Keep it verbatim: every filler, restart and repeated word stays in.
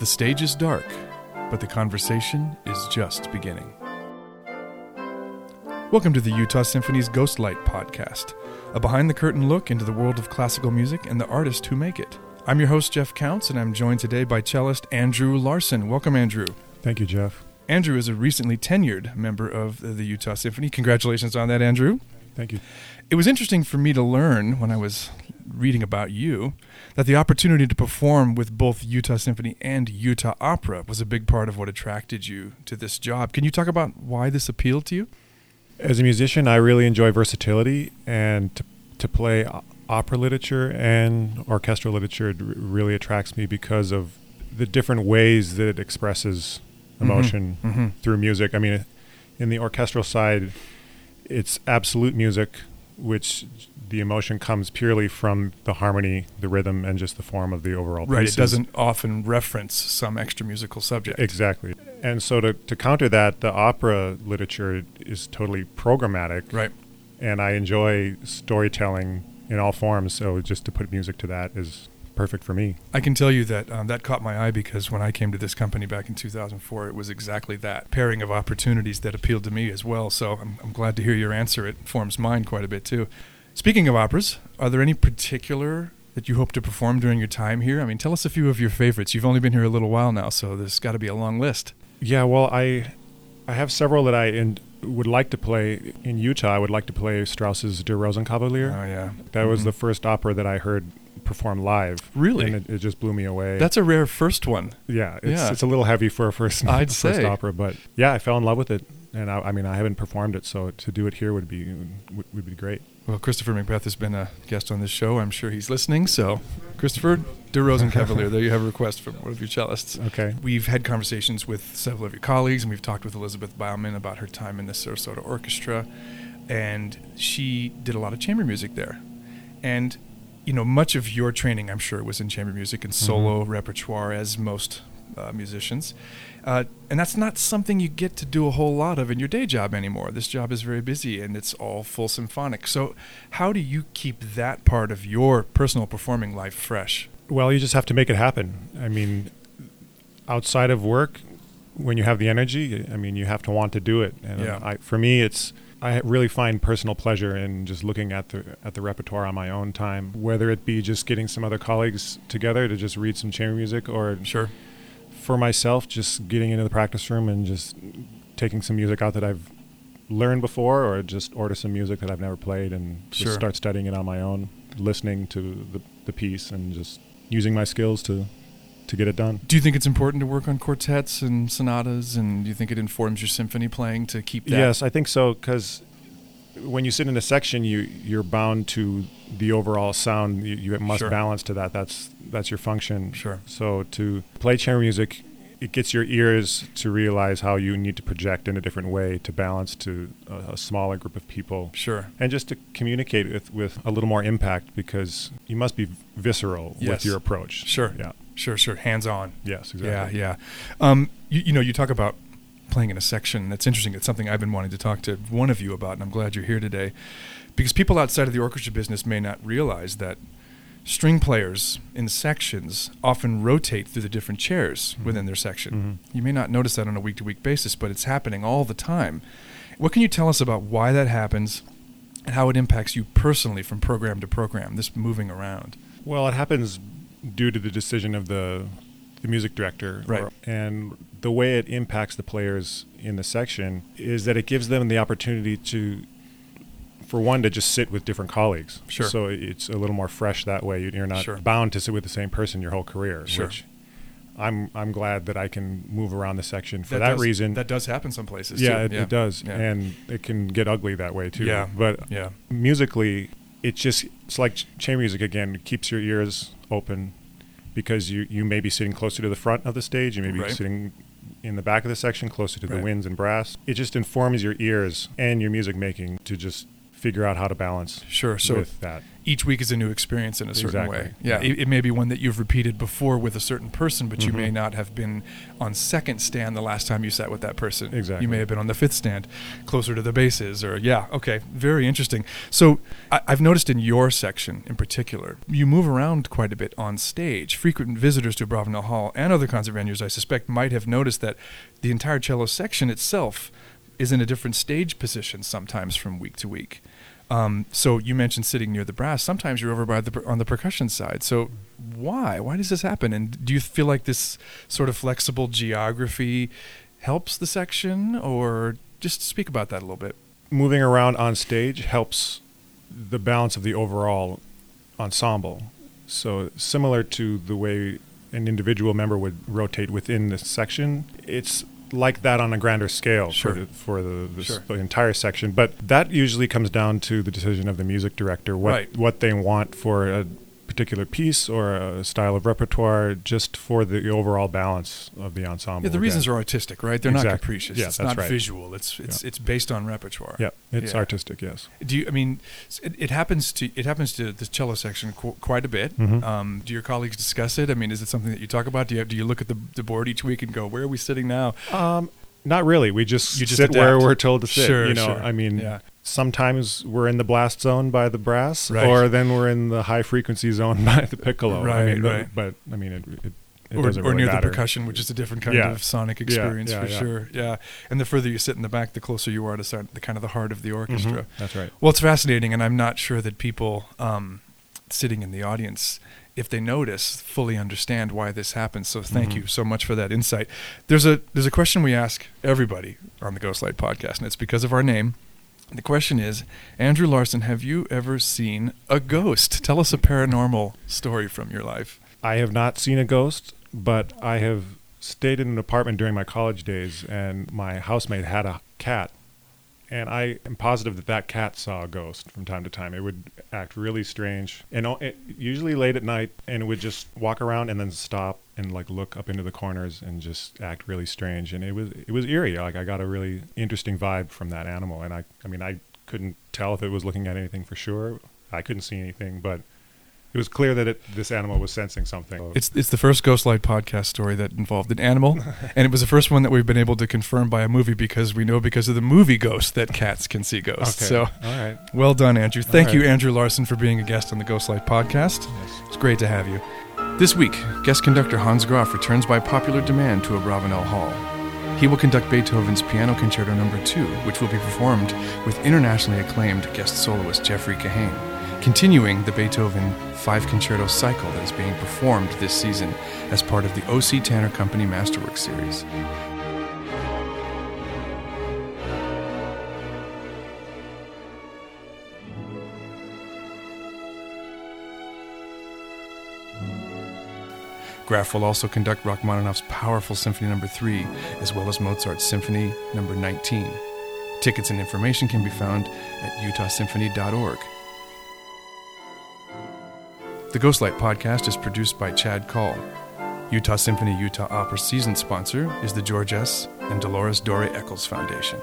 The stage is dark, but the conversation is just beginning. Welcome to the Utah Symphony's Ghostlight Podcast, a behind-the-curtain look into the world of classical music and the artists who make it. I'm your host, Jeff Counts, and I'm joined today by cellist Andrew Larson. Welcome, Andrew. Thank you, Jeff. Andrew is a recently tenured member of the Utah Symphony. Congratulations on that, Andrew. Thank you. It was interesting for me to learn when I was reading about you that the opportunity to perform with both Utah Symphony and Utah Opera was a big part of what attracted you to this job. Can you talk about why this appealed to you? As a musician, I really enjoy versatility, and to, to play opera literature and orchestral literature really attracts me because of the different ways that it expresses emotion mm-hmm. Mm-hmm. through music. I mean, in the orchestral side, it's absolute music, which the emotion comes purely from the harmony, the rhythm, and just the form of the overall piece. Right, pieces. It doesn't often reference some extra musical subject. Exactly. And so to, to counter that, the opera literature is totally programmatic. Right. And I enjoy storytelling in all forms, so just to put music to that is perfect for me. I can tell you that um, that caught my eye because when I came to this company back in two thousand four, it was exactly that pairing of opportunities that appealed to me as well. So I'm, I'm glad to hear your answer. It forms mine quite a bit too. Speaking of operas, are there any particular that you hope to perform during your time here? I mean, tell us a few of your favorites. You've only been here a little while now, so there's got to be a long list. Yeah, well, I I have several that I in, would like to play in Utah. I would like to play Strauss's Der Rosenkavalier. Oh, yeah. That mm-hmm. was the first opera that I heard perform live. Really? And it, it just blew me away. That's a rare first one. Yeah. It's, yeah. it's a little heavy for a first, I'd say. first opera, but yeah, I fell in love with it. And I, I mean, I haven't performed it, so to do it here would be would, would be great. Well, Christopher McBeth has been a guest on this show. I'm sure he's listening. So, Christopher, Der Rosenkavalier, there you have a request from one of your cellists. Okay. We've had conversations with several of your colleagues, and we've talked with Elizabeth Bielman about her time in the Sarasota Orchestra, and she did a lot of chamber music there. And you know, much of your training, I'm sure, was in chamber music and solo mm-hmm. repertoire, as most uh, musicians. Uh, and that's not something you get to do a whole lot of in your day job anymore. This job is very busy, and it's all full symphonic. So how do you keep that part of your personal performing life fresh? Well, you just have to make it happen. I mean, outside of work, when you have the energy, I mean, you have to want to do it. And yeah. I, for me, it's... I really find personal pleasure in just looking at the at the repertoire on my own time, whether it be just getting some other colleagues together to just read some chamber music or sure. for myself, just getting into the practice room and just taking some music out that I've learned before or just order some music that I've never played and just sure. start studying it on my own, listening to the, the piece and just using my skills to... to get it done. Do you think it's important to work on quartets and sonatas, and do you think it informs your symphony playing to keep that? Yes, I think so, because when you sit in a section, you, you're bound to the overall sound. You, you must sure. balance to that. That's that's your function. Sure. So to play chamber music, it gets your ears to realize how you need to project in a different way to balance to a, a smaller group of people. Sure. And just to communicate with, with a little more impact, because you must be visceral yes. with your approach. Sure. Yeah. Sure, sure. Hands-on. Yes, exactly. Yeah, yeah. Um, you, you know, you talk about playing in a section. That's interesting. It's something I've been wanting to talk to one of you about, and I'm glad you're here today. Because people outside of the orchestra business may not realize that string players in sections often rotate through the different chairs mm-hmm. within their section. Mm-hmm. You may not notice that on a week-to-week basis, but it's happening all the time. What can you tell us about why that happens and how it impacts you personally from program to program, this moving around? Well, it happens due to the decision of the the music director. Right. Or, and the way it impacts the players in the section is that it gives them the opportunity to, for one, to just sit with different colleagues. Sure. So it's a little more fresh that way. You're not sure. bound to sit with the same person your whole career. Sure. Which I'm I'm glad that I can move around the section for that, that does, reason. That does happen some places yeah, too. It, yeah, it does. Yeah. And it can get ugly that way too. Yeah. But yeah. musically, it just, it's like chamber music again. It keeps your ears open because you, you may be sitting closer to the front of the stage. You may be right. sitting in the back of the section, closer to right. the winds and brass. It just informs your ears and your music making to just figure out how to balance sure, so with that. each week is a new experience in a certain exactly. way. Yeah, yeah. It, it may be one that you've repeated before with a certain person, but mm-hmm. you may not have been on second stand the last time you sat with that person. Exactly. You may have been on the fifth stand, closer to the basses, or yeah, okay, very interesting. So I, I've noticed in your section in particular, you move around quite a bit on stage. Frequent visitors to Abravanel Hall and other concert venues, I suspect, might have noticed that the entire cello section itself is in a different stage position sometimes from week to week. Um, so you mentioned sitting near the brass. Sometimes you're over by the per- on the percussion side. So why? Why does this happen? And do you feel like this sort of flexible geography helps the section? Or just speak about that a little bit. Moving around on stage helps the balance of the overall ensemble. So similar to the way an individual member would rotate within the section, it's like that on a grander scale sure. for, the, for the, the, sure. the entire section. But that usually comes down to the decision of the music director, what right. what they want for a particular piece or a style of repertoire, just for the overall balance of the ensemble. Yeah, the again. reasons are artistic, right? They're exactly. not capricious. Yeah, it's that's not right. visual. It's it's yeah. it's based on repertoire. Yeah, it's yeah. artistic, yes. Do you, I mean, it, it happens to it happens to the cello section qu- quite a bit. Mm-hmm. Um, do your colleagues discuss it? I mean, is it something that you talk about? Do you have, do you look at the, the board each week and go, where are we sitting now? Um, not really. We just, just sit adapt. where we're told to sit. Sure, you know, sure. I mean... Yeah. Sometimes we're in the blast zone by the brass, right. or then we're in the high frequency zone by the piccolo. Right, I mean, right. But, but I mean, it, it, it or, doesn't or really near matter. The percussion, which is a different kind yeah. of sonic experience yeah, yeah, for yeah. sure. Yeah, and the further you sit in the back, the closer you are to start the kind of the heart of the orchestra. Mm-hmm. That's right. Well, it's fascinating, and I'm not sure that people um, sitting in the audience, if they notice, fully understand why this happens. So thank mm-hmm. you so much for that insight. There's a there's a question we ask everybody on the Ghostlight Podcast, and it's because of our name. The question is, Andrew Larson, have you ever seen a ghost? Tell us a paranormal story from your life. I have not seen a ghost, but I have stayed in an apartment during my college days, and my housemate had a cat. And I am positive that that cat saw a ghost from time to time. It would act really strange, and it, usually late at night, and it would just walk around and then stop and like look up into the corners and just act really strange. And it was it was eerie. Like I got a really interesting vibe from that animal. And I I mean I couldn't tell if it was looking at anything for sure. I couldn't see anything, but it was clear that it, this animal was sensing something. It's it's the first Ghostlight Podcast story that involved an animal, and it was the first one that we've been able to confirm by a movie, because we know because of the movie Ghost that cats can see ghosts. Okay. So, all right. Well done, Andrew. Thank all you, right. Andrew Larson, for being a guest on the Ghostlight Podcast. Yes. It's great to have you. This week, guest conductor Hans Graf returns by popular demand to Abravanel Hall. He will conduct Beethoven's Piano Concerto number two, which will be performed with internationally acclaimed guest soloist Jeffrey Kahane, continuing the Beethoven five concerto cycle that is being performed this season as part of the O C Tanner Company Masterwork Series. Graf will also conduct Rachmaninoff's powerful Symphony number three, as well as Mozart's Symphony number nineteen. Tickets and information can be found at utah symphony dot org. The Ghostlight Podcast is produced by Chad Call. Utah Symphony Utah Opera season sponsor is the George S. and Dolores Dore Eccles Foundation.